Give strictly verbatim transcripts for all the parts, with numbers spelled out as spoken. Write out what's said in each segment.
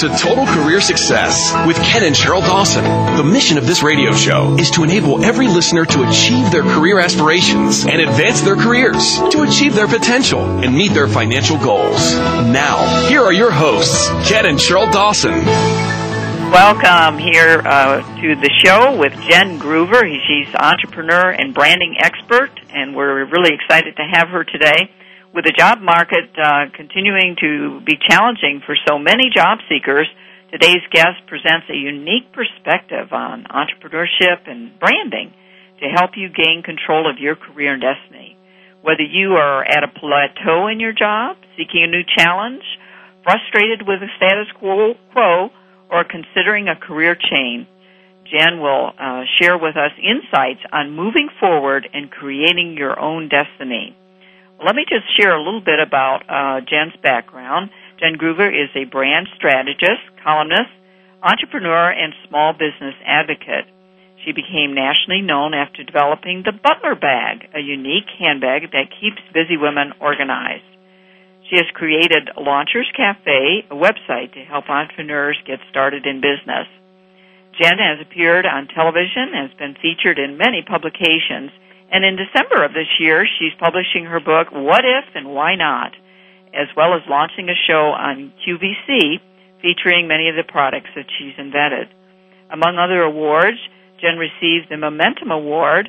To Total Career Success with Ken and Sheryl Dawson. The mission of this radio show is to enable every listener to achieve their career aspirations and advance their careers, to achieve their potential and meet their financial goals. Now, here are your hosts, Ken and Sheryl Dawson. Welcome here uh, to the show with Jen Groover. She's an entrepreneur and branding expert, and we're really excited to have her today. With the job market uh, continuing to be challenging for so many job seekers, today's guest presents a unique perspective on entrepreneurship and branding to help you gain control of your career and destiny. Whether you are at a plateau in your job, seeking a new challenge, frustrated with the status quo, or considering a career change, Jen will uh, share with us insights on moving forward and creating your own destiny. Let me just share a little bit about uh, Jen's background. Jen Groover is a brand strategist, columnist, entrepreneur, and small business advocate. She became nationally known after developing the Butler Bag, a unique handbag that keeps busy women organized. She has created Launcher's Cafe, a website to help entrepreneurs get started in business. Jen has appeared on television and has been featured in many publications. And in December of this year, she's publishing her book, What If and Why Not, as well as launching a show on Q V C featuring many of the products that she's invented. Among other awards, Jen received the Momentum Award,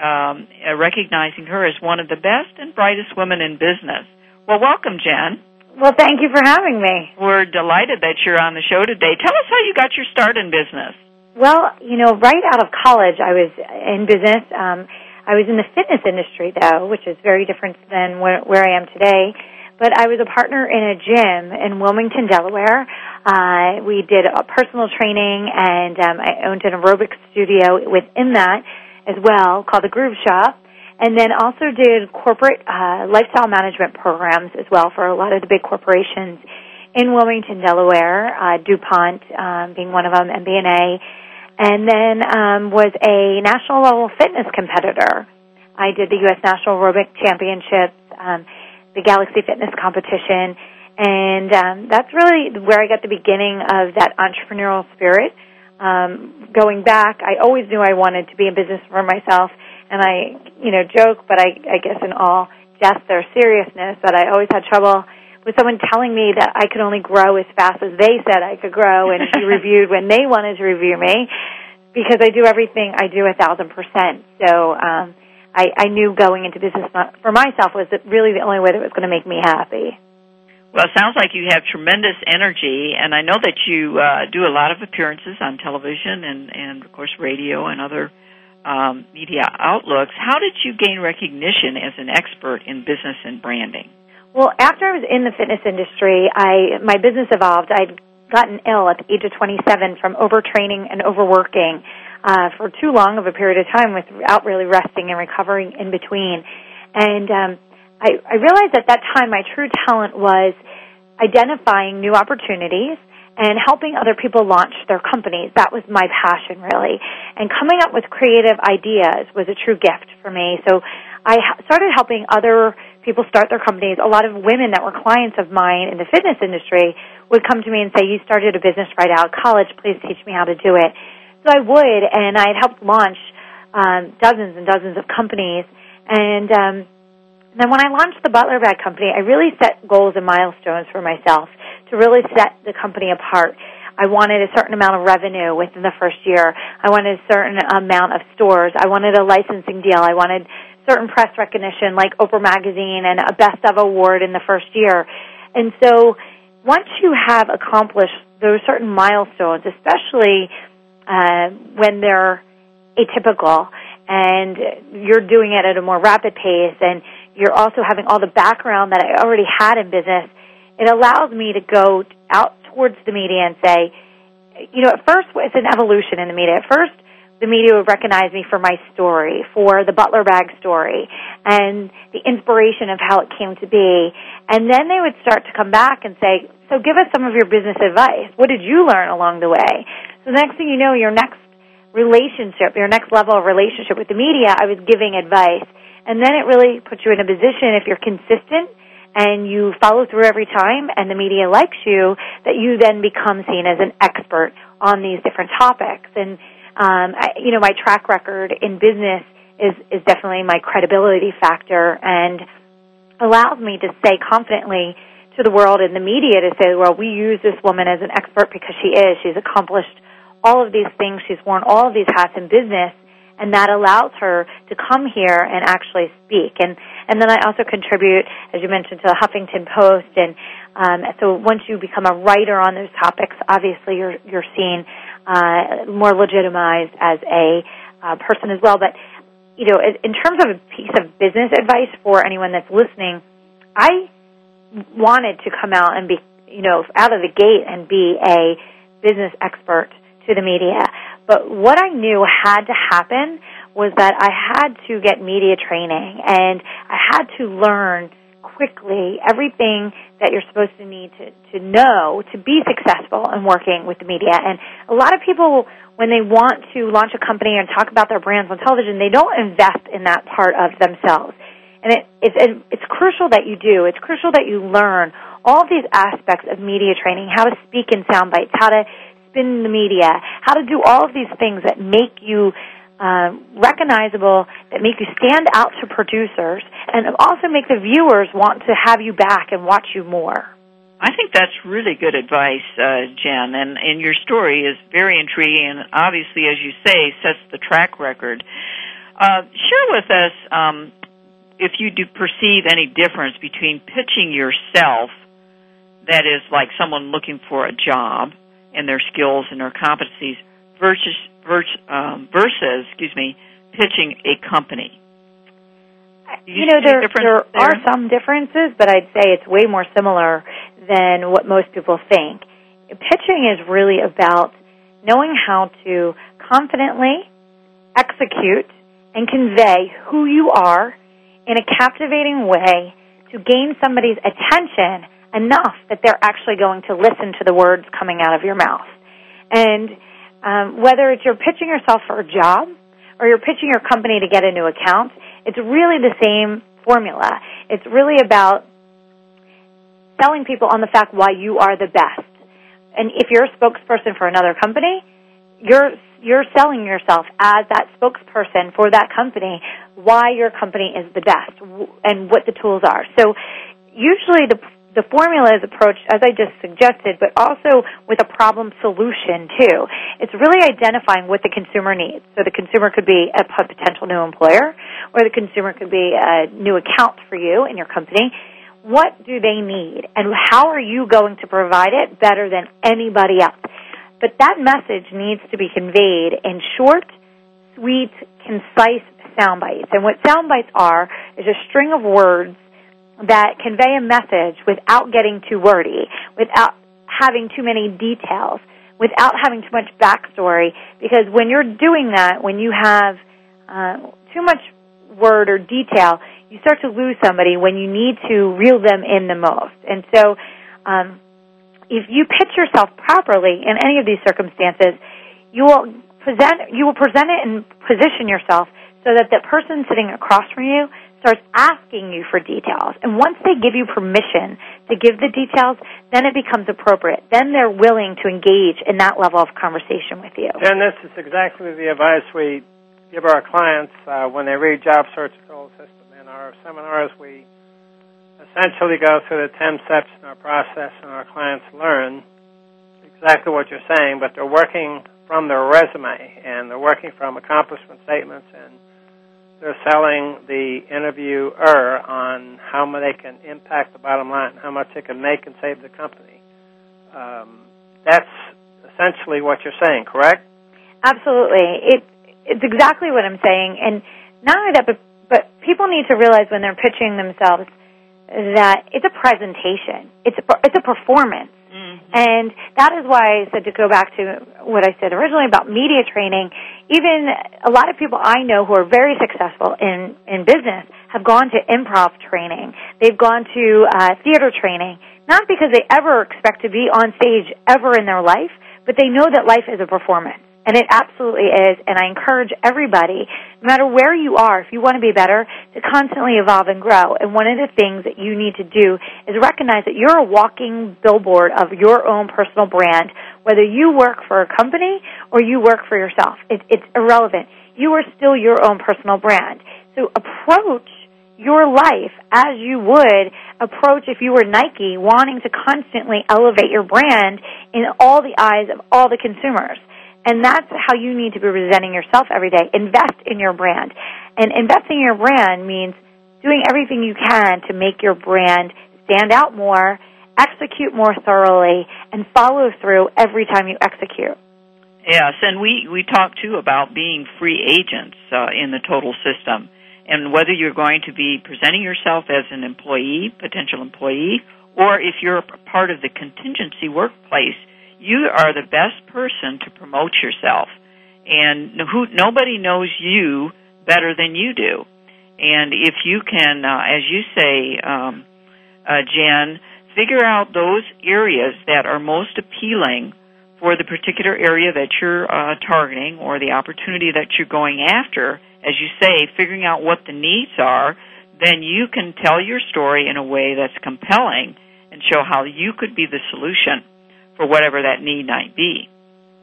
um, recognizing her as one of the best and brightest women in business. Well, welcome, Jen. Well, thank you for having me. We're delighted that you're on the show today. Tell us how you got your start in business. Well, you know, right out of college, I was in business. Um I was in the fitness industry, though, which is very different than where, where I am today. But I was a partner in a gym in Wilmington, Delaware. Uh, we did a personal training, and um, I owned an aerobics studio within that as well called the Groove Shop, and then also did corporate uh, lifestyle management programs as well for a lot of the big corporations in Wilmington, Delaware, uh, DuPont um, being one of them, M B N A. And then um, was a national-level fitness competitor. I did the U S National Aerobic Championships, um, the Galaxy Fitness Competition, and um, that's really where I got the beginning of that entrepreneurial spirit. Um, going back, I always knew I wanted to be in business for myself, and I, you know, joke, but I, I guess in all jest or seriousness, that I always had trouble with someone telling me that I could only grow as fast as they said I could grow and be reviewed when they wanted to review me, because I do everything I do a thousand percent. So um, I, I knew going into business for myself was really the only way that was going to make me happy. Well, it sounds like you have tremendous energy, and I know that you uh, do a lot of appearances on television and, and of course, radio and other um, media outlets. How did you gain recognition as an expert in business and branding? Well, after I was in the fitness industry, I my business evolved. I'd gotten ill at the age of twenty-seven from overtraining and overworking uh, for too long of a period of time without really resting and recovering in between. And um, I, I realized at that time my true talent was identifying new opportunities and helping other people launch their companies. That was my passion, really. And coming up with creative ideas was a true gift for me. So I started helping other people start their companies. A lot of women that were clients of mine in the fitness industry would come to me and say, you started a business right out of college. Please teach me how to do it. So I would, and I had helped launch um, dozens and dozens of companies. And um, then when I launched the Butler Bag Company, I really set goals and milestones for myself to really set the company apart. I wanted a certain amount of revenue within the first year. I wanted a certain amount of stores. I wanted a licensing deal. I wanted certain press recognition like Oprah Magazine and a Best of Award in the first year. And so once you have accomplished those certain milestones, especially uh, when they're atypical and you're doing it at a more rapid pace and you're also having all the background that I already had in business, it allows me to go out towards the media and say, you know, at first it's an evolution in the media. At first, the media would recognize me for my story, for the Butler Bag story, and the inspiration of how it came to be. And then they would start to come back and say, so give us some of your business advice. What did you learn along the way? So the next thing you know, your next relationship, your next level of relationship with the media, I was giving advice. And then it really puts you in a position, if you're consistent and you follow through every time and the media likes you, that you then become seen as an expert on these different topics. And Um, I, you know, my track record in business is, is definitely my credibility factor and allows me to say confidently to the world and the media to say, well, we use this woman as an expert because she is. She's accomplished all of these things. She's worn all of these hats in business, and that allows her to come here and actually speak. And, and then I also contribute, as you mentioned, to the Huffington Post. And um, so once you become a writer on those topics, obviously you're, you're seen Uh, more legitimized as a uh, person as well. But, you know, in terms of a piece of business advice for anyone that's listening, I wanted to come out and be, you know, out of the gate and be a business expert to the media. But what I knew had to happen was that I had to get media training and I had to learn quickly everything that you're supposed to need to, to know to be successful in working with the media. And a lot of people, when they want to launch a company and talk about their brands on television, they don't invest in that part of themselves. And it, it's, it's crucial that you do. It's crucial that you learn all of these aspects of media training, how to speak in sound bites, how to spin the media, how to do all of these things that make you Uh, recognizable, that make you stand out to producers and also make the viewers want to have you back and watch you more. I think that's really good advice, uh, Jen, and, and your story is very intriguing and obviously, as you say, sets the track record. Uh, share with us um, if you do perceive any difference between pitching yourself, that is like someone looking for a job and their skills and their competencies, versus Um, versus, excuse me, pitching a company. You, you know, there, there, there are some differences, but I'd say it's way more similar than what most people think. Pitching is really about knowing how to confidently execute and convey who you are in a captivating way to gain somebody's attention enough that they're actually going to listen to the words coming out of your mouth. And Um, whether it's you're pitching yourself for a job or you're pitching your company to get a new account, it's really the same formula. It's really about selling people on the fact why you are the best. And if you're a spokesperson for another company, you're you're selling yourself as that spokesperson for that company, why your company is the best and what the tools are. So usually the The formula is approached, as I just suggested, but also with a problem solution, too. It's really identifying what the consumer needs. So the consumer could be a potential new employer, or the consumer could be a new account for you in your company. What do they need, and how are you going to provide it better than anybody else? But that message needs to be conveyed in short, sweet, concise sound bites. And what sound bites are is a string of words that convey a message without getting too wordy, without having too many details, without having too much backstory, because when you're doing that, when you have uh, too much word or detail, you start to lose somebody when you need to reel them in the most. And so um, if you pitch yourself properly in any of these circumstances, you will present, you will present it and position yourself so that the person sitting across from you starts asking you for details. And once they give you permission to give the details, then it becomes appropriate. Then they're willing to engage in that level of conversation with you. And this is exactly the advice we give our clients uh, when they read Job Search: The Total System. In our seminars, we essentially go through the ten steps in our process, and our clients learn exactly what you're saying, but they're working from their resume, and they're working from accomplishment statements, and they're selling the interviewer on how much they can impact the bottom line, how much they can make and save the company. Um, That's essentially what you're saying, correct? Absolutely. It, it's exactly what I'm saying. And not only that, but, but people need to realize when they're pitching themselves that it's a presentation. It's a, it's a performance. Mm-hmm. And that is why I said to go back to what I said originally about media training. Even a lot of people I know who are very successful in, in business have gone to improv training. They've gone to uh, theater training, not because they ever expect to be on stage ever in their life, but they know that life is a performance. And it absolutely is, and I encourage everybody, no matter where you are, if you want to be better, to constantly evolve and grow. And one of the things that you need to do is recognize that you're a walking billboard of your own personal brand, whether you work for a company or you work for yourself. It, it's irrelevant. You are still your own personal brand. So approach your life as you would approach if you were Nike, wanting to constantly elevate your brand in all the eyes of all the consumers. And that's how you need to be presenting yourself every day. Invest in your brand. And investing in your brand means doing everything you can to make your brand stand out more, execute more thoroughly, and follow through every time you execute. Yes, and we, we talk, too, about being free agents uh, in the total system. And whether you're going to be presenting yourself as an employee, potential employee, or if you're a part of the contingency workplace, you are the best person to promote yourself, and who, nobody knows you better than you do. And if you can, uh, as you say, um, uh, Jen, figure out those areas that are most appealing for the particular area that you're uh, targeting or the opportunity that you're going after, as you say, figuring out what the needs are, then you can tell your story in a way that's compelling and show how you could be the solution for whatever that need might be.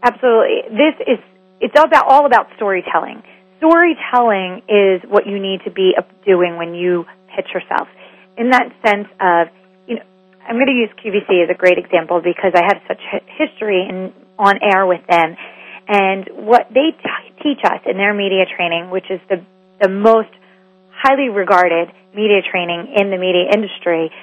Absolutely. This is, it's all about, all about storytelling. Storytelling is what you need to be doing when you pitch yourself. In that sense of, you know, I'm going to use Q V C as a great example because I have such history in, on air with them. And what they t- teach us in their media training, which is the, the most highly regarded media training in the media industry,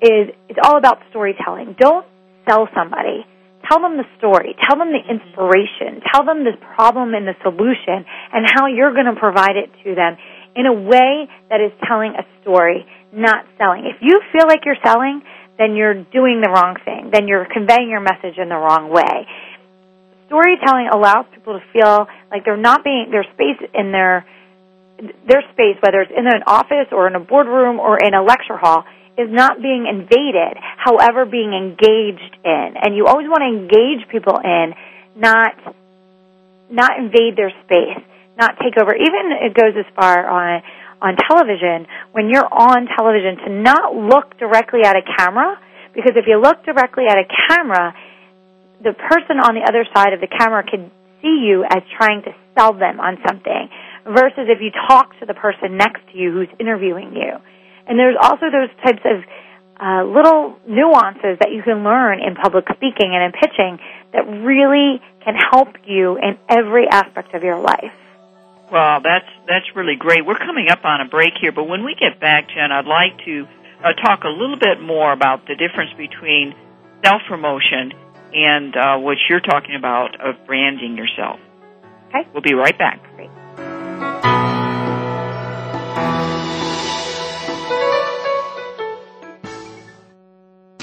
is it's all about storytelling. Don't sell somebody. Tell them the story. Tell them the inspiration. Tell them the problem and the solution and how you're going to provide it to them in a way that is telling a story, not selling. If you feel like you're selling, then you're doing the wrong thing. Then you're conveying your message in the wrong way. Storytelling allows people to feel like they're not being, their space in their, their space, whether it's in an office or in a boardroom or in a lecture hall, is not being invaded, however being engaged in. And you always want to engage people in, not not invade their space, not take over. Even it goes as far on on television, when you're on television, to not look directly at a camera, because if you look directly at a camera, the person on the other side of the camera can see you as trying to sell them on something, versus if you talk to the person next to you who's interviewing you. And there's also those types of uh, little nuances that you can learn in public speaking and in pitching that really can help you in every aspect of your life. Well, that's that's really great. We're coming up on a break here, but when we get back, Jen, I'd like to uh, talk a little bit more about the difference between self-promotion and uh, what you're talking about of branding yourself. Okay. We'll be right back. Great.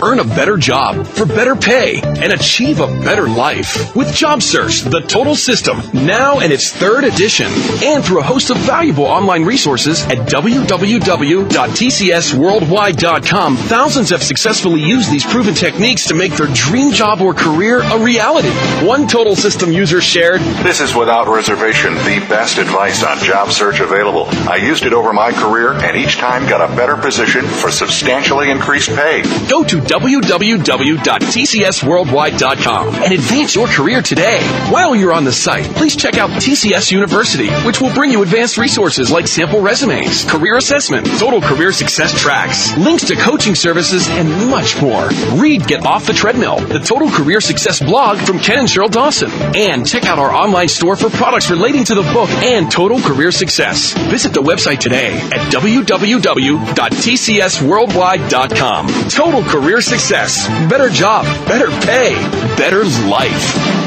Earn a better job for better pay and achieve a better life with Job Search, the total system, now in its third edition, and through a host of valuable online resources at w w w dot t c s worldwide dot com. Thousands have successfully used these proven techniques to make their dream job or career a reality. One total system user shared, "This is without reservation the best advice on job search available. I used it over my career and each time got a better position for substantially increased pay." Go to w w w dot t c s worldwide dot com and advance your career today. While you're on the site, please check out T C S University, which will bring you advanced resources like sample resumes, career assessment, total career success tracks, links to coaching services, and much more. Read Get Off the Treadmill, the Total Career Success blog from Ken and Sheryl Dawson, and check out our online store for products relating to the book and Total Career Success. Visit the website today at w w w dot t c s worldwide dot com. Total Career Success. Better job, better pay, better life.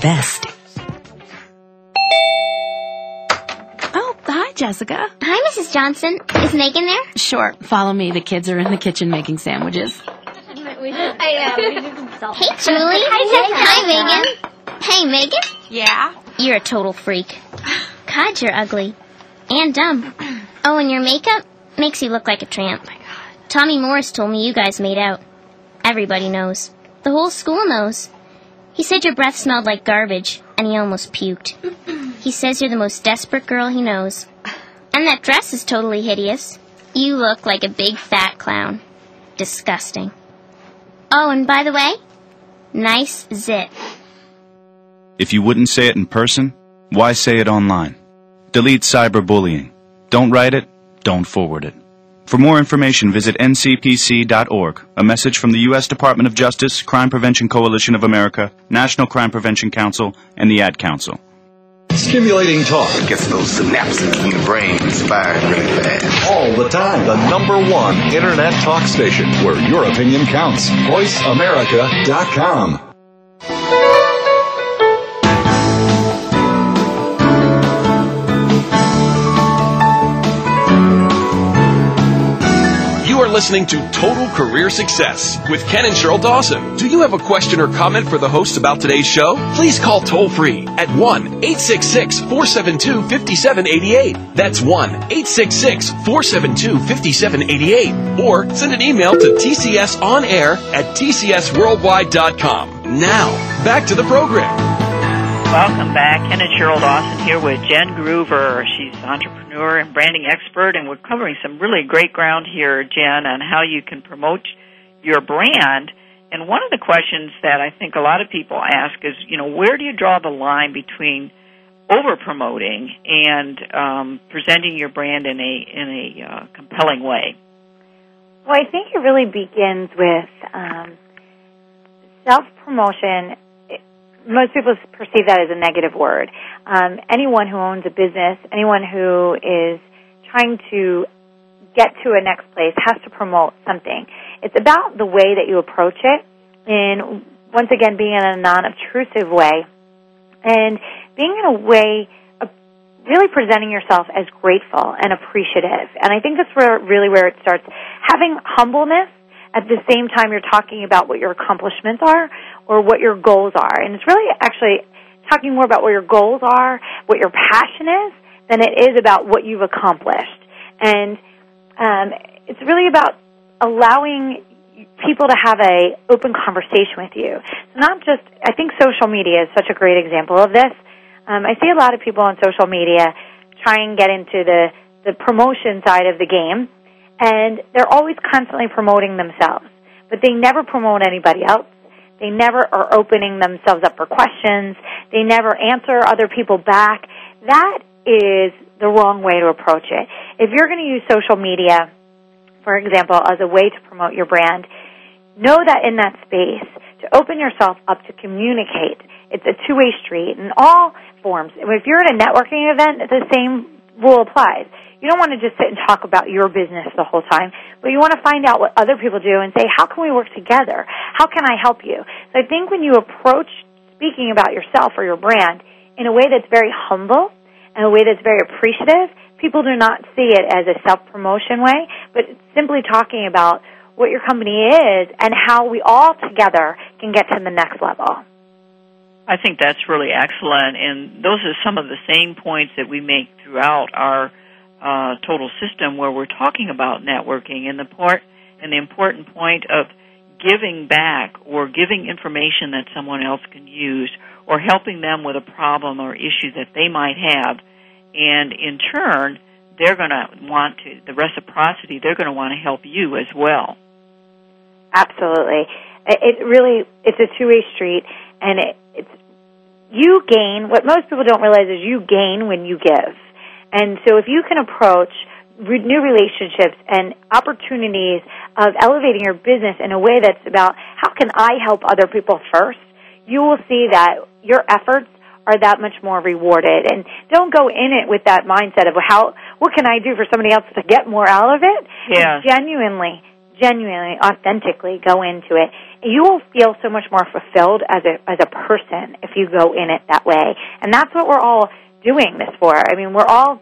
Best. Oh, hi, Jessica. Hi, Missus Johnson. Is Meg in there? Sure. Follow me. The kids are in the kitchen making sandwiches. I know. Hey, Julie. Hi, Megan. Hey, Megan. Yeah? You're a total freak. God, you're ugly. And dumb. Oh, and your makeup makes you look like a tramp. Oh, my God. Tommy Morris told me you guys made out. Everybody knows. The whole school knows. He said your breath smelled like garbage, and he almost puked. He says you're the most desperate girl he knows. And that dress is totally hideous. You look like a big fat clown. Disgusting. Oh, and by the way, nice zit. If you wouldn't say it in person, why say it online? Delete cyberbullying. Don't write it, don't forward it. For more information, visit n c p c dot org. A message from the U S Department of Justice, Crime Prevention Coalition of America, National Crime Prevention Council, and the Ad Council. Stimulating talk. It gets those synapses in the brain firing really fast. All the time. The number one Internet talk station where your opinion counts. voice america dot com. Listening to Total Career Success with Ken and Sheryl Dawson. Do you have a question or comment for the hosts about today's show? Please call toll-free at one eight six six four seven two five seven eight eight. That's one eight six six four seven two five seven eight eight. Or send an email to t c s on air at t c s worldwide dot com. Now, back to the program. Welcome back. Ken and Sheryl Dawson here with Jen Groover. She's an entrepreneur and branding expert, and we're covering some really great ground here, Jen, on how you can promote your brand. And one of the questions that I think a lot of people ask is, you know, where do you draw the line between over-promoting and um, presenting your brand in a in a uh, compelling way? Well, I think it really begins with um, self-promotion. Most people perceive that as a negative word. Um, anyone who owns a business, anyone who is trying to get to a next place has to promote something. It's about the way that you approach it, and once again, being in a non-obtrusive way, and being in a way of really presenting yourself as grateful and appreciative. And I think that's where really where it starts. Having humbleness. At the same time, you're talking about what your accomplishments are or what your goals are. And it's really actually talking more about what your goals are, what your passion is, than it is about what you've accomplished. And um, it's really about allowing people to have an open conversation with you. It's not just, I think social media is such a great example of this. Um, I see a lot of people on social media try and get into the, the promotion side of the game. And they're always constantly promoting themselves, but they never promote anybody else. They never are opening themselves up for questions. They never answer other people back. That is the wrong way to approach it. If you're going to use social media, for example, as a way to promote your brand, know that in that space, to open yourself up to communicate, it's a two-way street in all forms. If you're at a networking event, the same rule applies. You don't want to just sit and talk about your business the whole time, but you want to find out what other people do and say, how can we work together? How can I help you? So I think when you approach speaking about yourself or your brand in a way that's very humble and a way that's very appreciative, people do not see it as a self-promotion way, but it's simply talking about what your company is and how we all together can get to the next level. I think that's really excellent, and those are some of the same points that we make throughout our uh, total system where we're talking about networking and the part and the important point of giving back or giving information that someone else can use or helping them with a problem or issue that they might have. And in turn, they're going to want to, the reciprocity, they're going to want to help you as well. Absolutely. It really, it's a two-way street, and it, it's you gain, what most people don't realize is you gain when you give. And so if you can approach new relationships and opportunities of elevating your business in a way that's about how can I help other people first, you will see that your efforts are that much more rewarded. And don't go in it with that mindset of how what can I do for somebody else to get more out of it. Yeah. Genuinely, genuinely, authentically go into it. You will feel so much more fulfilled as a as a person if you go in it that way. And that's what we're all doing this for. I mean, we're all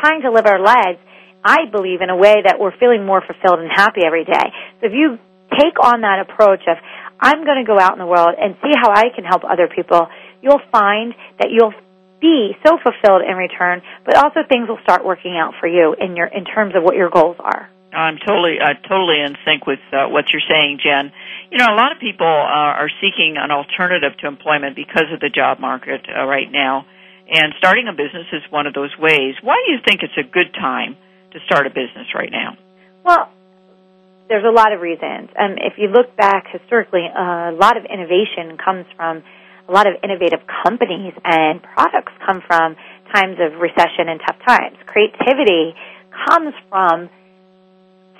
trying to live our lives, I believe, in a way that we're feeling more fulfilled and happy every day. So if you take on that approach of, I'm going to go out in the world and see how I can help other people, you'll find that you'll be so fulfilled in return, but also things will start working out for you in your in terms of what your goals are. I'm totally uh, totally in sync with uh, what you're saying, Jen. You know, a lot of people uh, are seeking an alternative to employment because of the job market uh, right now. And starting a business is one of those ways. Why do you think it's a good time to start a business right now? Well, there's a lot of reasons. Um, if you look back historically, a lot of innovation comes from, a lot of innovative companies and products come from times of recession and tough times. Creativity comes from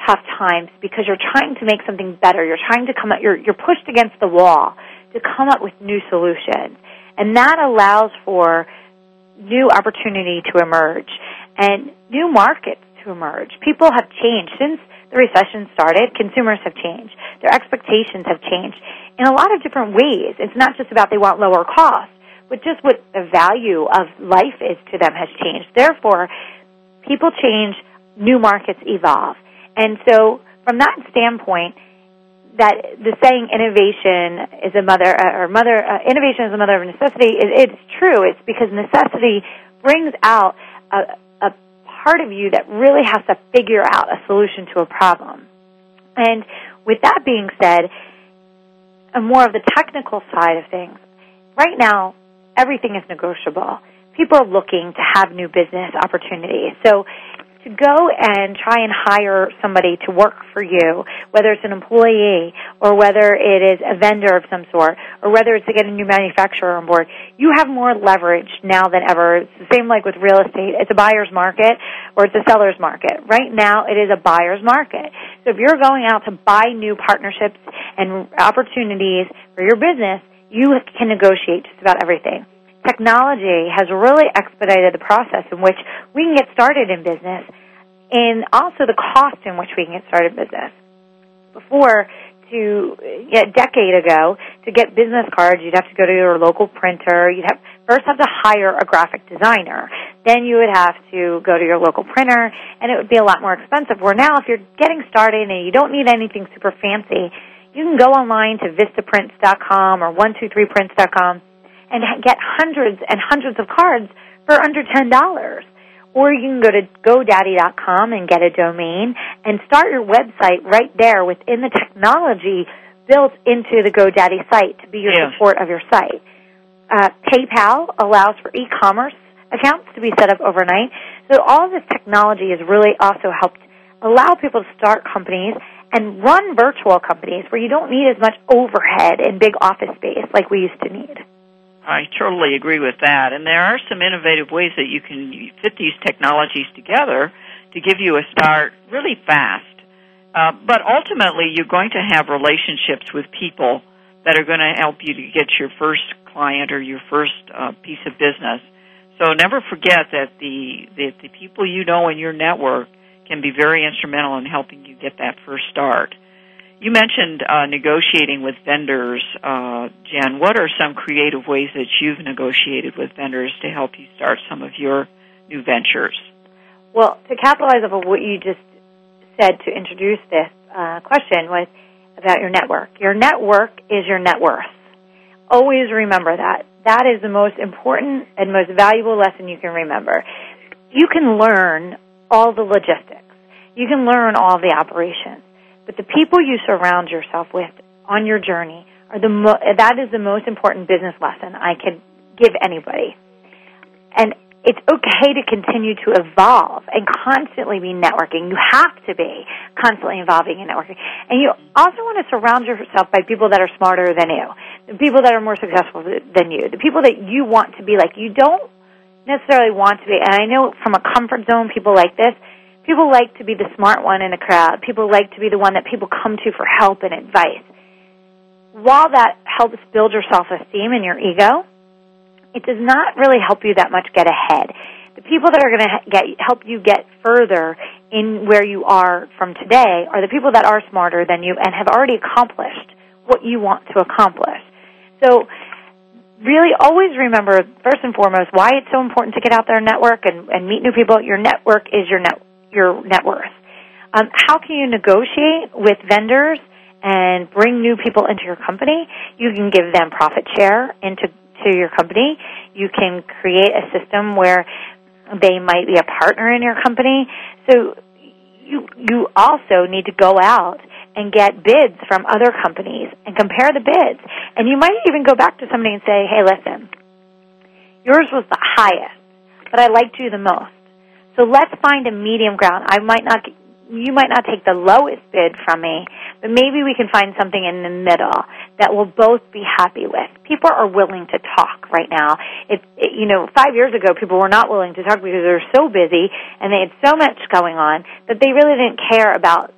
tough times because you're trying to make something better. You're trying to come up, you're, you're pushed against the wall to come up with new solutions. And that allows for new opportunity to emerge and new markets to emerge. People have changed. Since the recession started, consumers have changed. Their expectations have changed in a lot of different ways. It's not just about they want lower costs, but just what the value of life is to them has changed. Therefore, people change, new markets evolve. And so from that standpoint, that the saying innovation is a mother, or mother, uh, innovation is a mother of necessity, it, it's true. It's because necessity brings out a, a part of you that really has to figure out a solution to a problem. And with that being said, and more of the technical side of things, right now, everything is negotiable. People are looking to have new business opportunities. So to go and try and hire somebody to work for you, whether it's an employee or whether it is a vendor of some sort or whether it's to get a new manufacturer on board, you have more leverage now than ever. It's the same like with real estate. It's a buyer's market or it's a seller's market. Right now it is a buyer's market. So if you're going out to buy new partnerships and opportunities for your business, you can negotiate just about everything. Technology has really expedited the process in which we can get started in business and also the cost in which we can get started in business. Before, to, yeah, a decade ago, to get business cards, you'd have to go to your local printer. You'd have first have to hire a graphic designer. Then you would have to go to your local printer, and it would be a lot more expensive. Where now, if you're getting started and you don't need anything super fancy, you can go online to Vista Prints dot com or one two three prints dot com and get hundreds and hundreds of cards for under ten dollars. Or you can go to GoDaddy dot com and get a domain and start your website right there within the technology built into the GoDaddy site to be your yes. support of your site. Uh, PayPal allows for e-commerce accounts to be set up overnight. So all this technology has really also helped allow people to start companies and run virtual companies where you don't need as much overhead and big office space like we used to need. I totally agree with that. And there are some innovative ways that you can fit these technologies together to give you a start really fast. Uh, but ultimately, you're going to have relationships with people that are going to help you to get your first client or your first uh, piece of business. So never forget that the, that the people you know in your network can be very instrumental in helping you get that first start. You mentioned uh, negotiating with vendors, uh, Jen. What are some creative ways that you've negotiated with vendors to help you start some of your new ventures? Well, to capitalize on what you just said to introduce this, uh, question was about your network. Your network is your net worth. Always remember that. That is the most important and most valuable lesson you can remember. You can learn all the logistics. You can learn all the operations. But the people you surround yourself with on your journey are the mo- that is the most important business lesson I could give anybody. And it's okay to continue to evolve and constantly be networking. You have to be constantly involving in networking. And you also want to surround yourself by people that are smarter than you, the people that are more successful than you, the people that you want to be like. You don't necessarily want to be, and I know from a comfort zone, people like this, people like to be the smart one in a crowd. People like to be the one that people come to for help and advice. While that helps build your self-esteem and your ego, it does not really help you that much get ahead. The people that are going to get help you get further in where you are from today are the people that are smarter than you and have already accomplished what you want to accomplish. So really always remember, first and foremost, why it's so important to get out there and network and, and meet new people. Your network is your net, your net worth. Um, how can you negotiate with vendors and bring new people into your company? You can give them profit share into to your company. You can create a system where they might be a partner in your company. So you you also need to go out and get bids from other companies and compare the bids. And you might even go back to somebody and say, hey, listen, yours was the highest, but I liked you the most. So let's find a medium ground. I might not, you might not take the lowest bid from me, but maybe we can find something in the middle that we'll both be happy with. People are willing to talk right now. It, it, you know, five years ago, people were not willing to talk because they were so busy and they had so much going on that they really didn't care about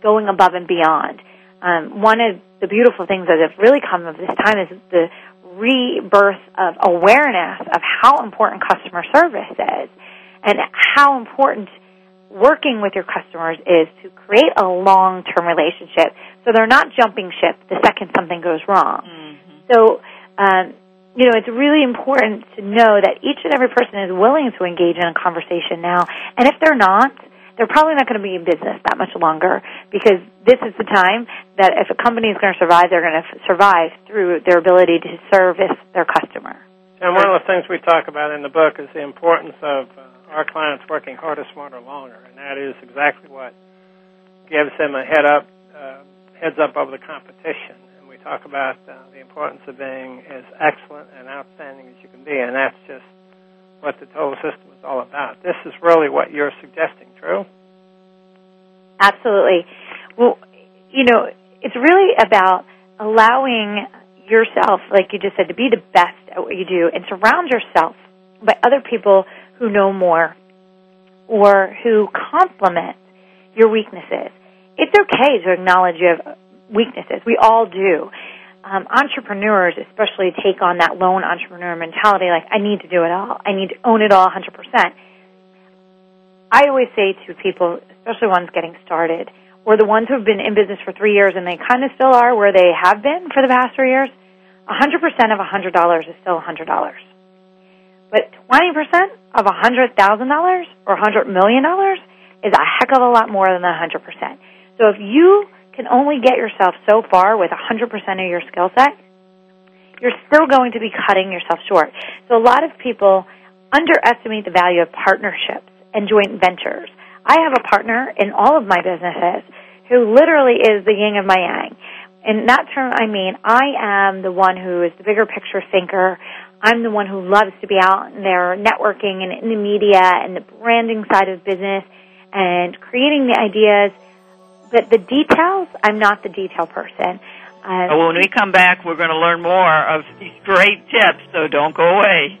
going above and beyond. Um, one of the beautiful things that have really come of this time is the rebirth of awareness of how important customer service is and how important working with your customers is to create a long-term relationship so they're not jumping ship the second something goes wrong. Mm-hmm. So, um, you know, it's really important to know that each and every person is willing to engage in a conversation now. And if they're not, they're probably not going to be in business that much longer because this is the time that if a company is going to survive, they're going to f- survive through their ability to service their customer. And one of the things we talk about in the book is the importance of uh, our clients working harder, smarter, longer, and that is exactly what gives them a head up, uh, heads up over the competition. And we talk about uh, the importance of being as excellent and outstanding as you can be, and that's just what the total system is all about. This is really what you're suggesting, true? Absolutely. Well, you know, it's really about allowing yourself, like you just said, to be the best at what you do and surround yourself by other people who know more or who complement your weaknesses. It's okay to acknowledge you have weaknesses. We all do. Um, entrepreneurs especially take on that lone entrepreneur mentality, like, I need to do it all. I need to own it all one hundred percent. I always say to people, especially ones getting started, or the ones who have been in business for three years and they kind of still are where they have been for the past three years, one hundred percent of one hundred dollars is still one hundred dollars. But twenty percent of one hundred thousand dollars or one hundred million dollars is a heck of a lot more than one hundred percent. So if you can only get yourself so far with one hundred percent of your skill set, you're still going to be cutting yourself short. So a lot of people underestimate the value of partnerships and joint ventures. I have a partner in all of my businesses who literally is the yin of my yang. In that term, I mean, I am the one who is the bigger picture thinker. I'm the one who loves to be out there networking and in the media and the branding side of business and creating the ideas. But the details, I'm not the detail person. Um, well, when we come back, we're going to learn more of these great tips, so don't go away.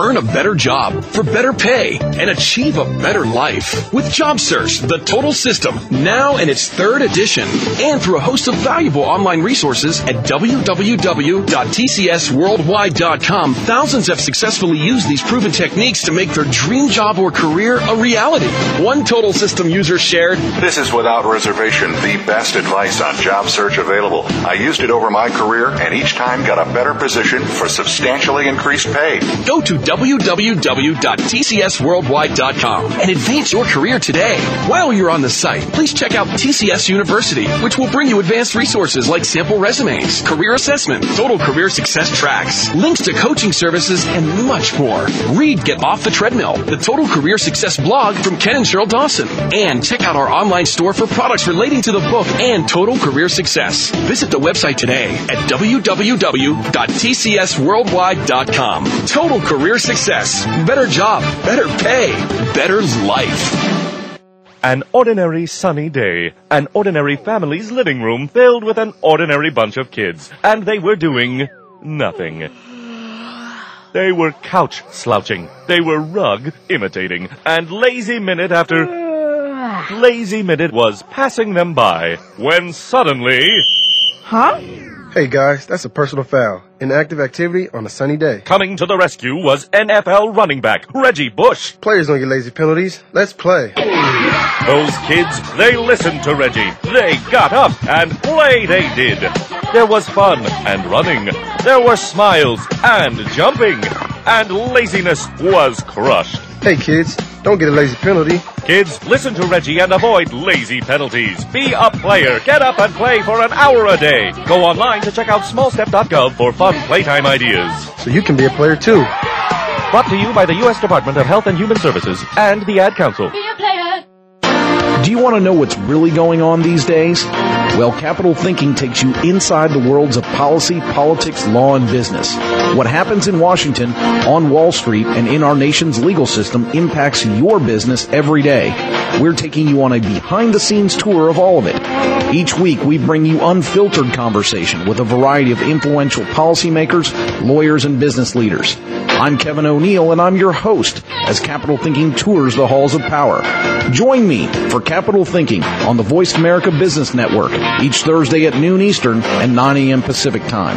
earn a better job for better pay, and achieve a better life with Job Search: The Total System, now in its third edition, and through a host of valuable online resources at w w w dot t c s worldwide dot com. Thousands have successfully used these proven techniques to make their dream job or career a reality. One Total System user shared, "This is without reservation the best advice on job search available. I used it over my career and each time got a better position for substantially increased pay." Go to w w w dot t c s worldwide dot com and advance your career today. While you're on the site, please check out T C S University, which will bring you advanced resources like sample resumes, career assessment, total career success tracks, links to coaching services, and much more. Read Get Off the Treadmill, the Total Career Success blog from Ken and Sheryl Dawson, and check out our online store for products relating to the book and Total Career Success. Visit the website today at w w w dot t c s worldwide dot com. Total Career Success. Better job, better pay, better life. An ordinary sunny day. An ordinary family's living room filled with an ordinary bunch of kids. And they were doing nothing. They were couch slouching. They were rug imitating. And lazy minute after lazy minute was passing them by. When suddenly... Huh? Hey guys, that's a personal foul. Inactive activity on a sunny day. Coming to the rescue was N F L running back Reggie Bush. Players don't get lazy penalties. Let's play. Those kids, they listened to Reggie. They got up, and play they did. There was fun and running. There were smiles and jumping. And laziness was crushed. Hey, kids, don't get a lazy penalty. Kids, listen to Reggie and avoid lazy penalties. Be a player. Get up and play for an hour a day. Go online to check out small step dot gov for fun playtime ideas. So you can be a player, too. Brought to you by the U S Department of Health and Human Services and the Ad Council. Be a player. Do you want to know what's really going on these days? Well, Capital Thinking takes you inside the worlds of policy, politics, law, and business. What happens in Washington, on Wall Street, and in our nation's legal system impacts your business every day. We're taking you on a behind-the-scenes tour of all of it. Each week, we bring you unfiltered conversation with a variety of influential policymakers, lawyers, and business leaders. I'm Kevin O'Neill, and I'm your host as Capital Thinking tours the halls of power. Join me for Capital Thinking on the Voice America Business Network each Thursday at noon Eastern and nine a.m. Pacific Time.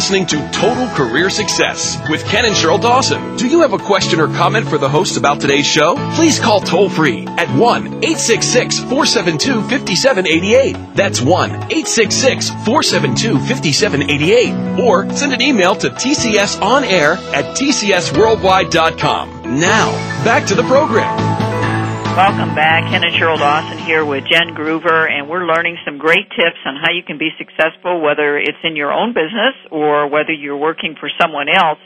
Listening to Total Career Success with Ken and Sheryl Dawson. Do you have a question or comment for the hosts about today's show? Please call toll-free at one eight six six four seven two five seven eight eight. That's one eight six six four seven two five seven eight eight. Or send an email to t c s on air at t c s worldwide dot com. Now, back to the program. Welcome back. Ken and Sheryl Dawson here with Jen Groover, and we're learning some great tips on how you can be successful, whether it's in your own business or whether you're working for someone else.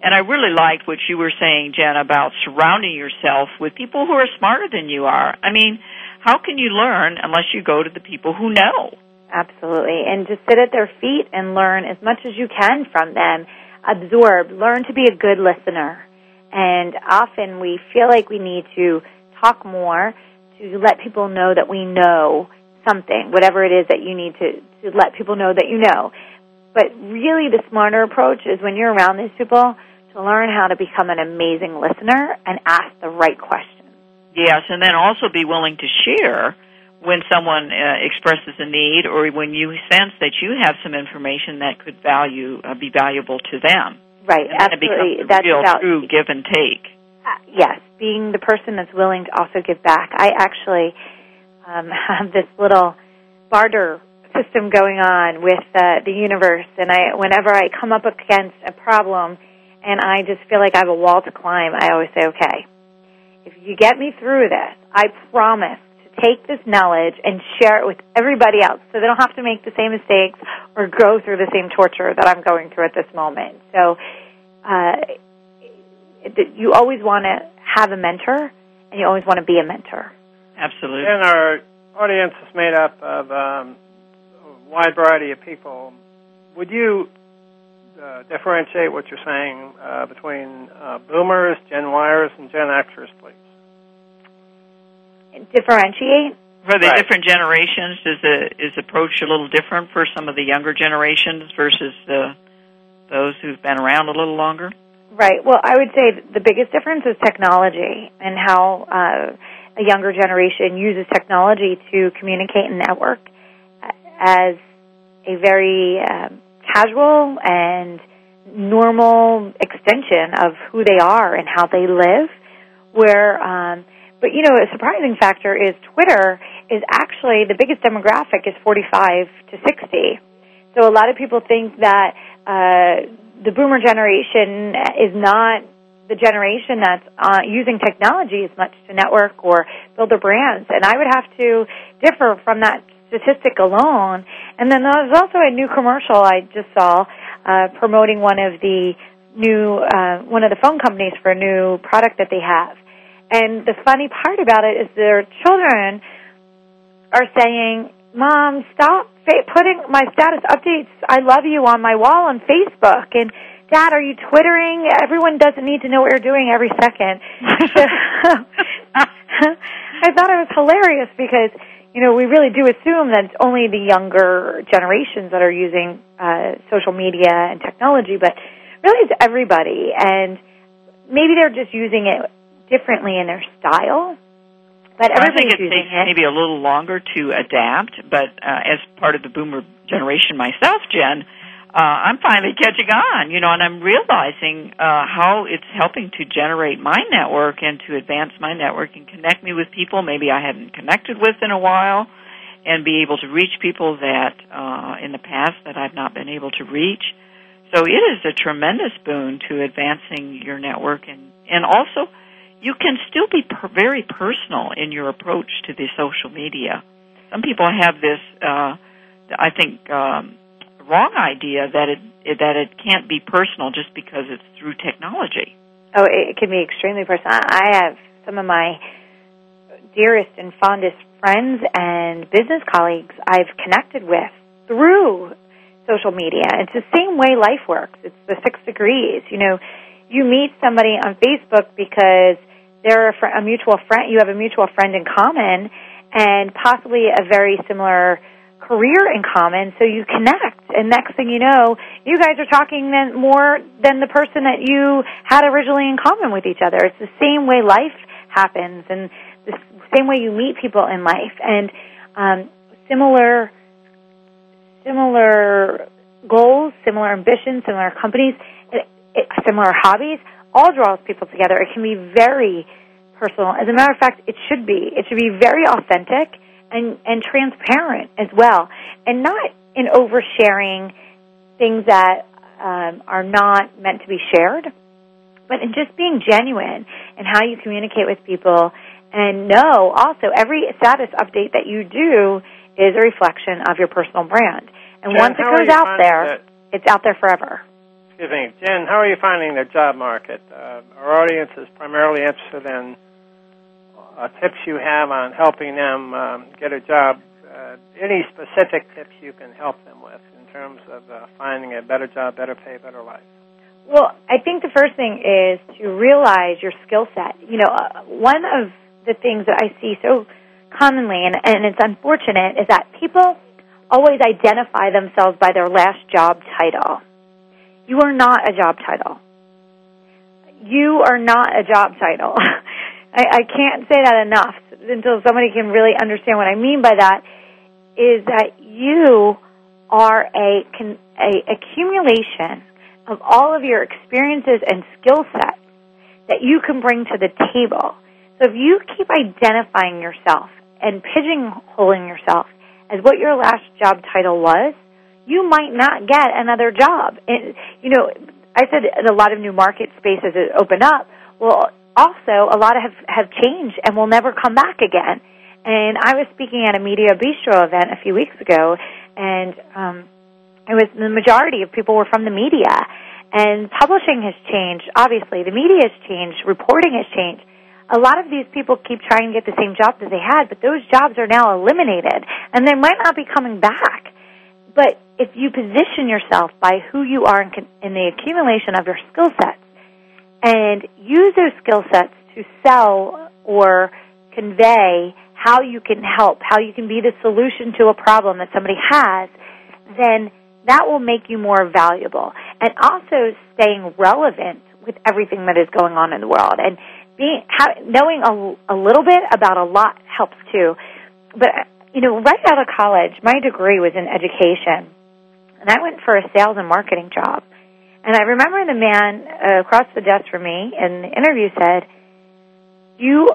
And I really liked what you were saying, Jen, about surrounding yourself with people who are smarter than you are. I mean, how can you learn unless you go to the people who know? Absolutely. And just sit at their feet and learn as much as you can from them. Absorb. Learn to be a good listener. And often we feel like we need to talk more to let people know that we know something, whatever it is that you need to, to let people know that you know. But really the smarter approach is when you're around these people to learn how to become an amazing listener and ask the right questions. Yes, and then also be willing to share when someone uh, expresses a need or when you sense that you have some information that could value uh, be valuable to them. Right, and absolutely. It becomes a That's real, about- true give and take. Uh, yes, being the person that's willing to also give back. I actually um, have this little barter system going on with uh, the universe, and I, whenever I come up against a problem and I just feel like I have a wall to climb, I always say, okay, if you get me through this, I promise to take this knowledge and share it with everybody else so they don't have to make the same mistakes or go through the same torture that I'm going through at this moment. So, uh you always want to have a mentor, and you always want to be a mentor. Absolutely. And our audience is made up of um, wide variety of people. Would you uh, differentiate what you're saying uh, between uh, boomers, Gen Yers, and Gen Xers, please? Differentiate? For the right. different generations, is the is approach a little different for some of the younger generations versus the those who've been around a little longer? Right. Well, I would say the biggest difference is technology and how uh, a younger generation uses technology to communicate and network as a very um, casual and normal extension of who they are and how they live, where... Um, But, you know, a surprising factor is Twitter is actually the biggest demographic is forty-five to sixty. So a lot of people think that uh, the boomer generation is not the generation that's uh, using technology as much to network or build their brands. And I would have to differ from that statistic alone. And then there's also a new commercial I just saw uh, promoting one of the new uh, one of the phone companies for a new product that they have. And the funny part about it is their children are saying, Mom, stop fa- putting my status updates, I love you, on my wall on Facebook. And, Dad, are you Twittering? Everyone doesn't need to know what you're doing every second. So, I thought it was hilarious because, you know, we really do assume that it's only the younger generations that are using uh, social media and technology, but really it's everybody. And maybe they're just using it differently in their style, but I think it takes it. maybe a little longer to adapt. But uh, as part of the boomer generation myself, Jen, uh, I'm finally catching on, you know, and I'm realizing uh, how it's helping to generate my network and to advance my network and connect me with people maybe I hadn't connected with in a while, and be able to reach people that uh, in the past that I've not been able to reach. So it is a tremendous boon to advancing your network, and, and also you can still be per- very personal in your approach to the social media. Some people have this, uh, I think, um, wrong idea that it, it that it can't be personal just because it's through technology. Oh, it can be extremely personal. I have some of my dearest and fondest friends and business colleagues I've connected with through social media. It's the same way life works. It's the six degrees. You know, you meet somebody on Facebook because they're a, fr- a mutual friend, you have a mutual friend in common and possibly a very similar career in common, so you connect. And next thing you know, you guys are talking then more than the person that you had originally in common with each other. It's the same way life happens and the same way you meet people in life. And um, similar, similar goals, similar ambitions, similar companies, it, it, similar hobbies, all draws people together. It can be very personal. As a matter of fact, it should be. It should be very authentic and, and transparent as well, and not in oversharing things that um, are not meant to be shared, but in just being genuine in how you communicate with people. And know also every status update that you do is a reflection of your personal brand. And Jen, once it goes out there, that- it's out there forever. Excuse me, Jen, how are you finding the job market? Uh, our audience is primarily interested in uh, tips you have on helping them um, get a job. Uh, any specific tips you can help them with in terms of uh, finding a better job, better pay, better life? Well, I think the first thing is to realize your skill set. You know, uh, one of the things that I see so commonly, and, and it's unfortunate, is that people always identify themselves by their last job title. You are not a job title. You are not a job title. I, I can't say that enough until somebody can really understand what I mean by that, is that you are a, a accumulation of all of your experiences and skill sets that you can bring to the table. So if you keep identifying yourself and pigeonholing yourself as what your last job title was, you might not get another job. And, you know, I said a lot of new market spaces that open up. Well, also, a lot have, have changed and will never come back again. And I was speaking at a Media Bistro event a few weeks ago, and um, it was the majority of people were from the media. And publishing has changed, obviously. The media has changed. Reporting has changed. A lot of these people keep trying to get the same job that they had, but those jobs are now eliminated, and they might not be coming back. But if you position yourself by who you are in, in the accumulation of your skill sets and use those skill sets to sell or convey how you can help, how you can be the solution to a problem that somebody has, then that will make you more valuable. And also staying relevant with everything that is going on in the world. And being, knowing a, a little bit about a lot helps too. But, you know, right out of college, my degree was in education. And I went for a sales and marketing job. And I remember the man across the desk from me in the interview said, "You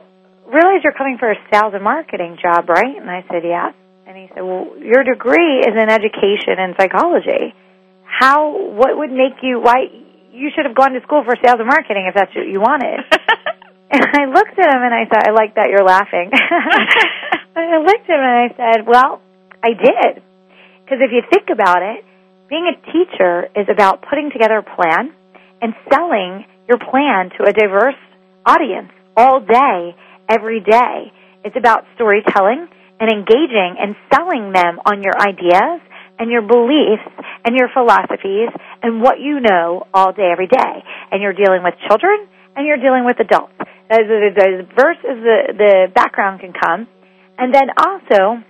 realize you're coming for a sales and marketing job, right?" And I said, "Yeah." And he said, "Well, your degree is in education and psychology. How, what would make you, why, you should have gone to school for sales and marketing if that's what you wanted." And I looked at him and I said, "I like that you're laughing." And I looked at him and I said, "Well, I did." Because if you think about it, being a teacher is about putting together a plan and selling your plan to a diverse audience all day, every day. It's about storytelling and engaging and selling them on your ideas and your beliefs and your philosophies and what you know all day, every day. And you're dealing with children and you're dealing with adults. As diverse as the, the background can come. And then also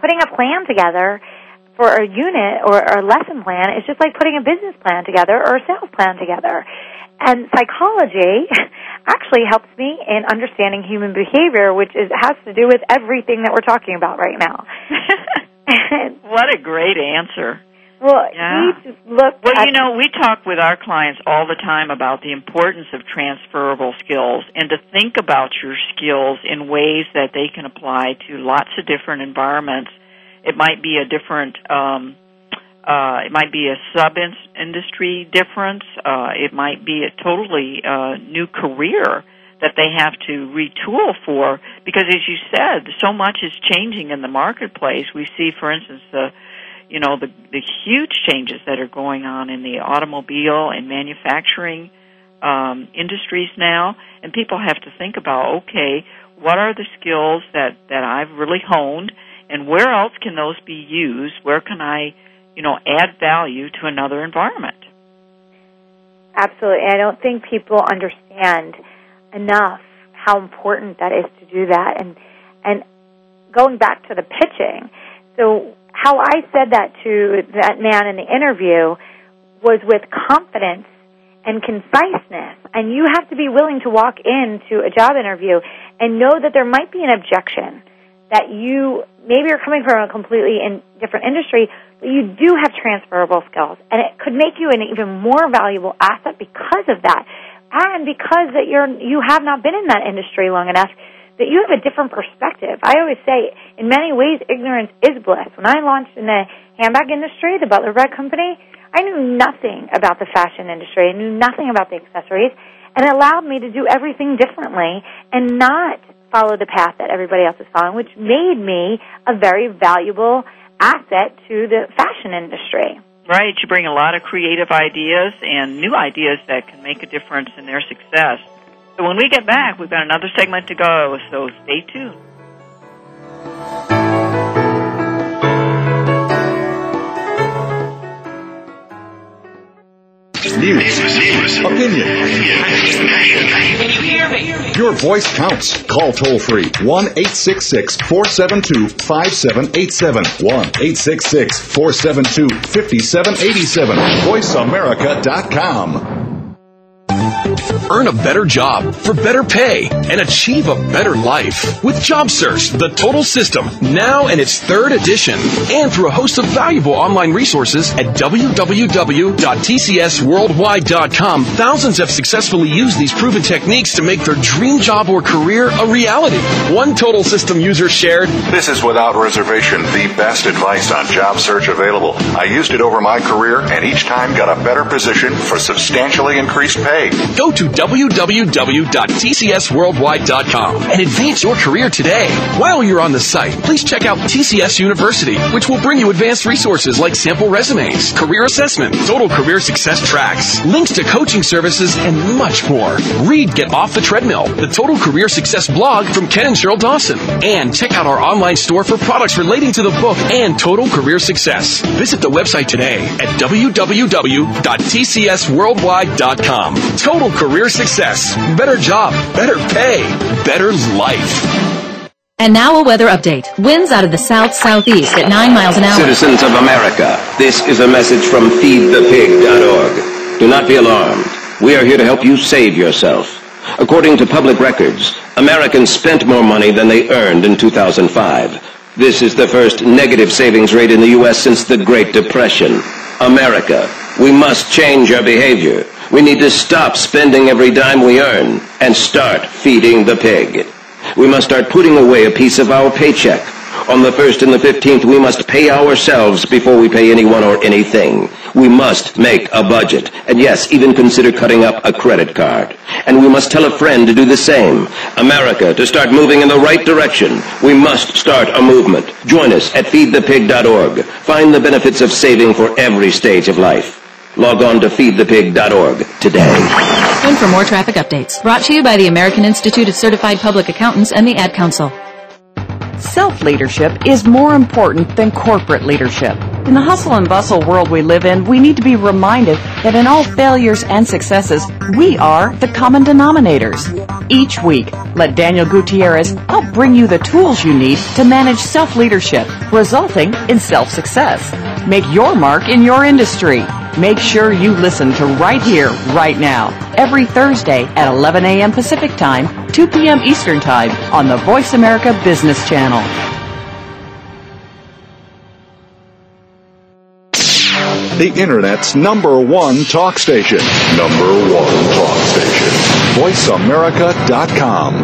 putting a plan together for a unit or a lesson plan is just like putting a business plan together or a sales plan together. And psychology actually helps me in understanding human behavior, which is, has to do with everything that we're talking about right now. And, what a great answer. Well, yeah. he just looked Well, at you know, we talk with our clients all the time about the importance of transferable skills and to think about your skills in ways that they can apply to lots of different environments. It might be a different, um, uh, it might be a sub-industry difference. Uh, it might be a totally uh, new career that they have to retool for, because as you said, so much is changing in the marketplace. We see, for instance, the you know the, the huge changes that are going on in the automobile and manufacturing um, industries now, and people have to think about, okay, what are the skills that, that I've really honed, and where else can those be used? Where can I, you know, add value to another environment? Absolutely. I don't think people understand enough how important that is to do that. And and going back to the pitching, so how I said that to that man in the interview was with confidence and conciseness. And you have to be willing to walk into a job interview and know that there might be an objection, that you maybe you're coming from a completely in, different industry, but you do have transferable skills. And it could make you an even more valuable asset because of that. And because that you're, you have not been in that industry long enough, that you have a different perspective. I always say, in many ways, ignorance is bliss. When I launched in the handbag industry, the Butler Bag Company, I knew nothing about the fashion industry. I knew nothing about the accessories. And it allowed me to do everything differently and not follow the path that everybody else is following, which made me a very valuable asset to the fashion industry. Right, you bring a lot of creative ideas and new ideas that can make a difference in their success. So when we get back, we've got another segment to go, so stay tuned. News, news, opinion, can you hear me? Your voice counts. Call toll-free one eight six six, four seven two, five seven eight seven, one eight six six, four seven two, five seven eight seven, voice america dot com. Earn a better job for better pay and achieve a better life with Job Search, the Total System, now in its third edition, and through a host of valuable online resources at w w w dot t c s worldwide dot com. Thousands have successfully used these proven techniques to make their dream job or career a reality. One Total System user shared, "This is without reservation the best advice on job search available. I used it over my career and each time got a better position for substantially increased pay." Go to w w w dot t c s worldwide dot com and advance your career today. While you're on the site, please check out T C S University, which will bring you advanced resources like sample resumes, career assessment, total career success tracks, links to coaching services, and much more. Read Get Off the Treadmill, the Total Career Success blog from Ken and Sheryl Dawson, and check out our online store for products relating to the book and Total Career Success. Visit the website today at w w w dot t c s worldwide dot com. Total Career Success. Better job, better pay, better life. And now a weather update. Winds out of the south-southeast at nine miles an hour. Citizens of America, this is a message from feed the pig dot org. Do not be alarmed. We are here to help you save yourself. According to public records, Americans spent more money than they earned in two thousand five. This is the first negative savings rate in the U S since the Great Depression. America, we must change our behavior. We need to stop spending every dime we earn and start feeding the pig. We must start putting away a piece of our paycheck. On the first and the fifteenth, we must pay ourselves before we pay anyone or anything. We must make a budget. And yes, even consider cutting up a credit card. And we must tell a friend to do the same. America, to start moving in the right direction, we must start a movement. Join us at feed the pig dot org. Find the benefits of saving for every stage of life. Log on to feed the pig dot org today. And for more traffic updates, brought to you by the American Institute of Certified Public Accountants and the Ad Council. Self-leadership is more important than corporate leadership. In the hustle and bustle world we live in, we need to be reminded that in all failures and successes, we are the common denominators. Each week, let Daniel Gutierrez help bring you the tools you need to manage self-leadership, resulting in self-success. Make your mark in your industry. Make sure you listen to Right Here, Right Now, every Thursday at eleven a m Pacific Time, two p m Eastern Time on the Voice America Business Channel. The Internet's number one talk station. Number one talk station. voice america dot com.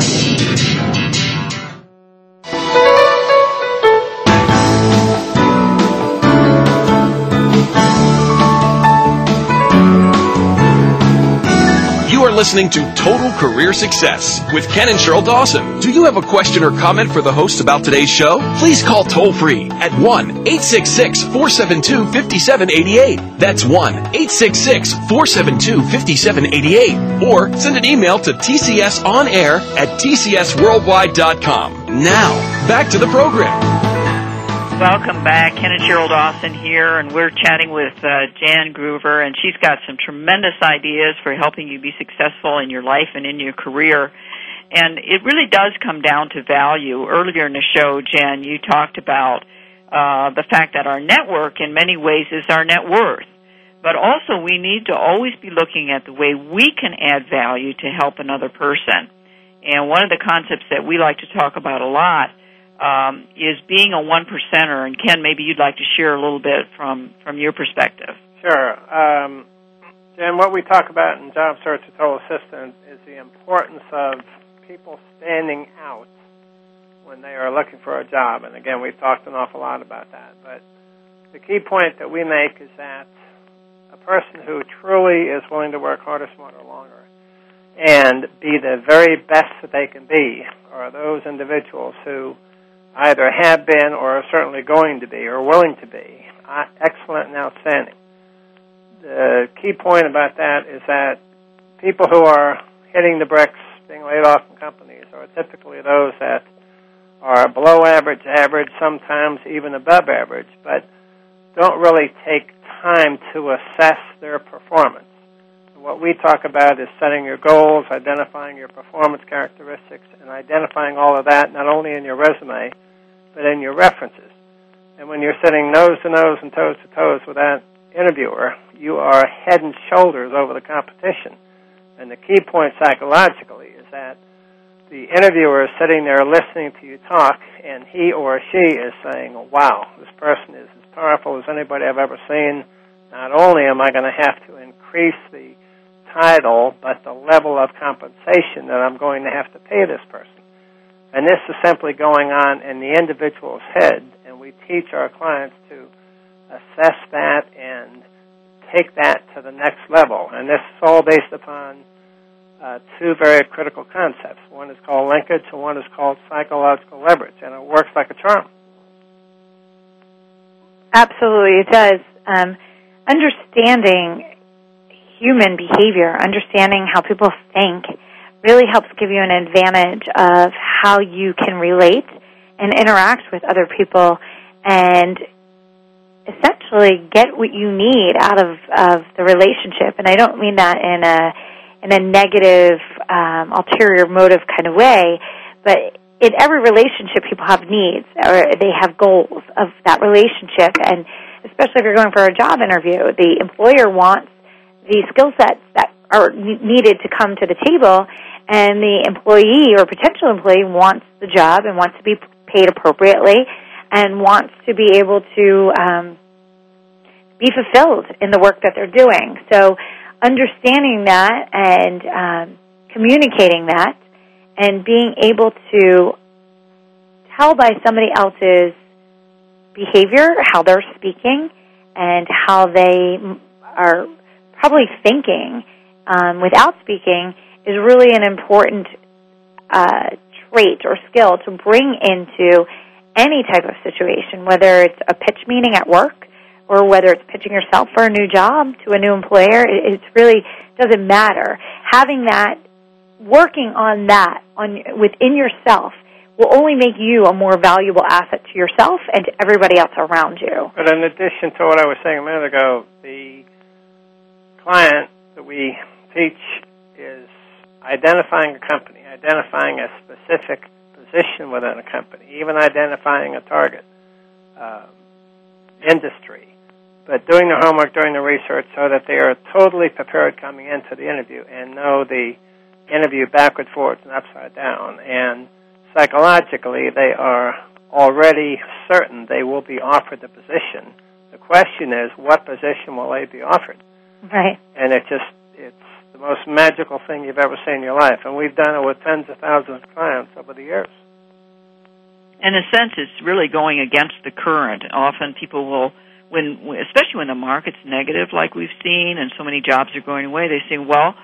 Listening to Total Career Success with Ken and Sheryl Dawson. Do you have a question or comment for the hosts about today's show? Please call toll-free at one eight six six four seven two five seven eight eight. That's one eight six six four seven two five seven eight eight. Or send an email to t c s on air at t c s worldwide dot com. Now, back to the program. Welcome back. Ken and Sheryl Dawson here, and we're chatting with uh, Jen Groover, and she's got some tremendous ideas for helping you be successful in your life and in your career. And it really does come down to value. Earlier in the show, Jen, you talked about uh, the fact that our network in many ways is our net worth. But also we need to always be looking at the way we can add value to help another person. And one of the concepts that we like to talk about a lot Um, is being a one percenter, and Ken, maybe you'd like to share a little bit from, from your perspective. Sure. Um, and what we talk about in Job Search: The Total System is the importance of people standing out when they are looking for a job. And again, we've talked an awful lot about that. But the key point that we make is that a person who truly is willing to work harder, smarter, longer, and be the very best that they can be are those individuals who either have been or are certainly going to be or willing to be excellent and outstanding. The key point about that is that people who are hitting the bricks, being laid off in companies, are typically those that are below average, average, sometimes even above average, but don't really take time to assess their performance. What we talk about is setting your goals, identifying your performance characteristics, and identifying all of that not only in your resume, but in your references. And when you're sitting nose to nose and toes to toes with that interviewer, you are head and shoulders over the competition. And the key point psychologically is that the interviewer is sitting there listening to you talk, and he or she is saying, wow, this person is as powerful as anybody I've ever seen. Not only am I going to have to increase the title, but the level of compensation that I'm going to have to pay this person. And this is simply going on in the individual's head, and we teach our clients to assess that and take that to the next level. And this is all based upon uh, two very critical concepts. One is called linkage, and one is called psychological leverage, and it works like a charm. Absolutely, it does. Um, understanding human behavior, understanding how people think, really helps give you an advantage of how you can relate and interact with other people and essentially get what you need out of, of the relationship. And I don't mean that in a in a negative, um, ulterior motive kind of way, but in every relationship people have needs or they have goals of that relationship. And especially if you're going for a job interview, the employer wants the skill sets that are needed to come to the table, and the employee or potential employee wants the job and wants to be paid appropriately and wants to be able to um, be fulfilled in the work that they're doing. So understanding that and um, communicating that and being able to tell by somebody else's behavior, how they're speaking, and how they are probably thinking um, without speaking is really an important uh, trait or skill to bring into any type of situation, whether it's a pitch meeting at work or whether it's pitching yourself for a new job to a new employer. It really doesn't matter. Having that, working on that on within yourself will only make you a more valuable asset to yourself and to everybody else around you. But in addition to what I was saying a minute ago, the client that we teach is identifying a company, identifying a specific position within a company, even identifying a target uh, industry, but doing the homework, doing the research so that they are totally prepared coming into the interview and know the interview backwards, forwards, and upside down. And psychologically, they are already certain they will be offered the position. The question is, what position will they be offered? Right. And it just, it's the most magical thing you've ever seen in your life. And we've done it with tens of thousands of clients over the years. In a sense, it's really going against the current. Often people will, when especially when the market's negative like we've seen and so many jobs are going away, they say, well,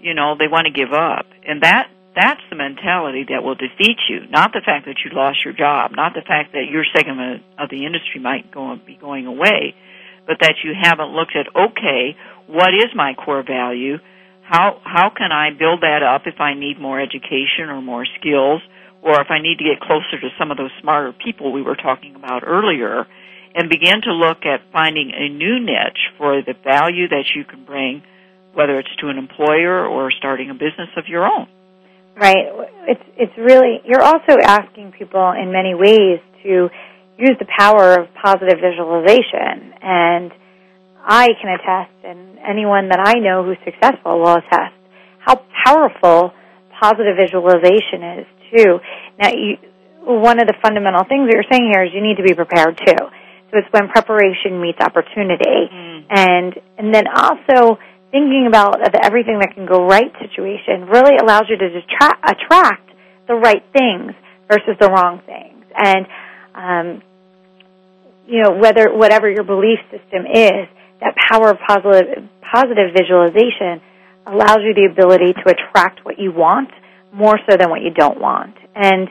you know, they want to give up. And that that's the mentality that will defeat you, not the fact that you lost your job, not the fact that your segment of the industry might go, be going away, but that you haven't looked at, okay, what is my core value? How how can I build that up if I need more education or more skills, or if I need to get closer to some of those smarter people we were talking about earlier, and begin to look at finding a new niche for the value that you can bring, whether it's to an employer or starting a business of your own. Right. It's it's really, you're also asking people in many ways to use the power of positive visualization, and I can attest, and anyone that I know who's successful will attest, how powerful positive visualization is, too. Now, you, one of the fundamental things that you're saying here is you need to be prepared, too. So it's when preparation meets opportunity. Mm. And and then also thinking about the everything that can go right situation really allows you to detra- attract the right things versus the wrong things. And, um, you know, whether whatever your belief system is, that power of positive, positive visualization allows you the ability to attract what you want more so than what you don't want. And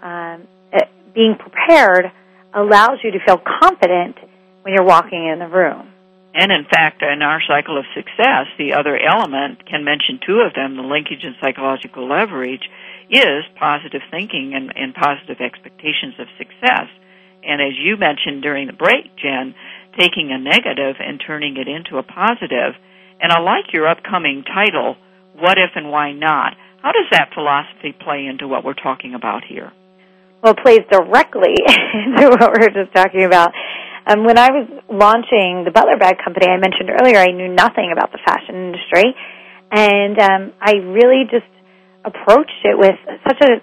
um, it, being prepared allows you to feel confident when you're walking in the room. And, in fact, in our cycle of success, the other element, Ken mentioned two of them, the linkage and psychological leverage, is positive thinking and, and positive expectations of success. And as you mentioned during the break, Jen, taking a negative and turning it into a positive. And I like your upcoming title, What If and Why Not? How does that philosophy play into what we're talking about here? Well, it plays directly into what we were just talking about. Um, when I was launching the Butler Bag Company, I mentioned earlier I knew nothing about the fashion industry. And um, I really just approached it with such a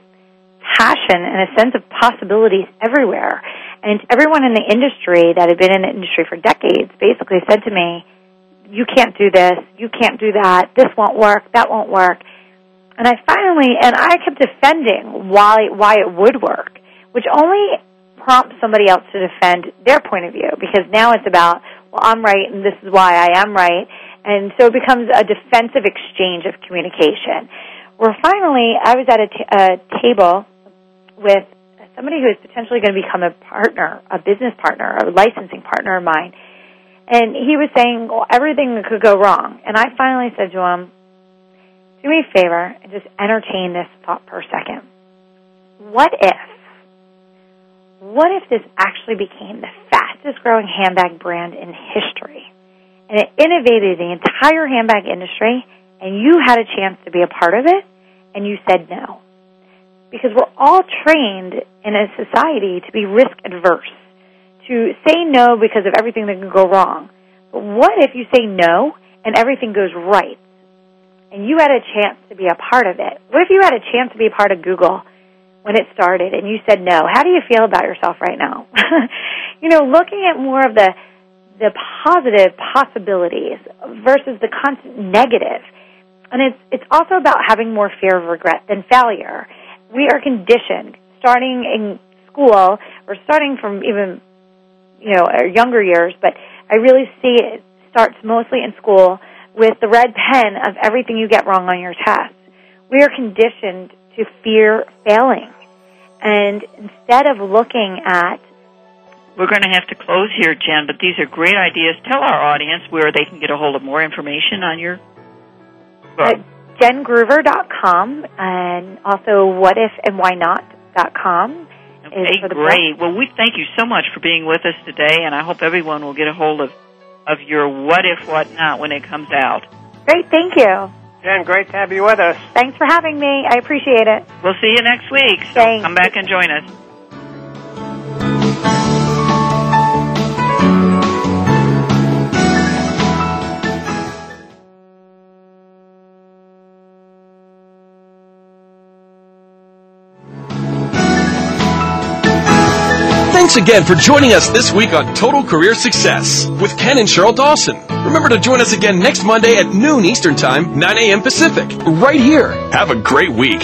passion and a sense of possibilities everywhere. And everyone in the industry that had been in the industry for decades basically said to me, you can't do this, you can't do that, this won't work, that won't work. And I finally, and I kept defending why, why it would work, which only prompts somebody else to defend their point of view, because now it's about, well, I'm right and this is why I am right. And so it becomes a defensive exchange of communication. Where finally, I was at a, t- a table with somebody who is potentially going to become a partner, a business partner, a licensing partner of mine. And he was saying, well, everything that could go wrong. And I finally said to him, do me a favor and just entertain this thought for a second. What if, what if this actually became the fastest growing handbag brand in history? And it innovated the entire handbag industry, and you had a chance to be a part of it, and you said no. Because we're all trained in a society to be risk adverse, to say no because of everything that can go wrong. But what if you say no and everything goes right? And you had a chance to be a part of it. What if you had a chance to be a part of Google when it started and you said no? How do you feel about yourself right now? You know, looking at more of the the positive possibilities versus the constant negative. And it's it's also about having more fear of regret than failure. We are conditioned, starting in school or starting from even, you know, our younger years, but I really see it starts mostly in school with the red pen of everything you get wrong on your test. We are conditioned to fear failing. And instead of looking at... We're going to have to close here, Jen, but these are great ideas. Tell our audience where they can get a hold of more information on your book. Uh, jen groover dot com and also what if and why not dot com. Okay, great. Book. Well, we thank you so much for being with us today, and I hope everyone will get a hold of, of your What If, What Not when it comes out. Great, thank you. Jen, great to have you with us. Thanks for having me. I appreciate it. We'll see you next week. So Thanks. Come back and join us. Thanks again for joining us this week on Total Career Success with Ken and Sheryl Dawson. Remember to join us again next Monday at noon Eastern Time, nine a.m. Pacific, right here. Have a great week.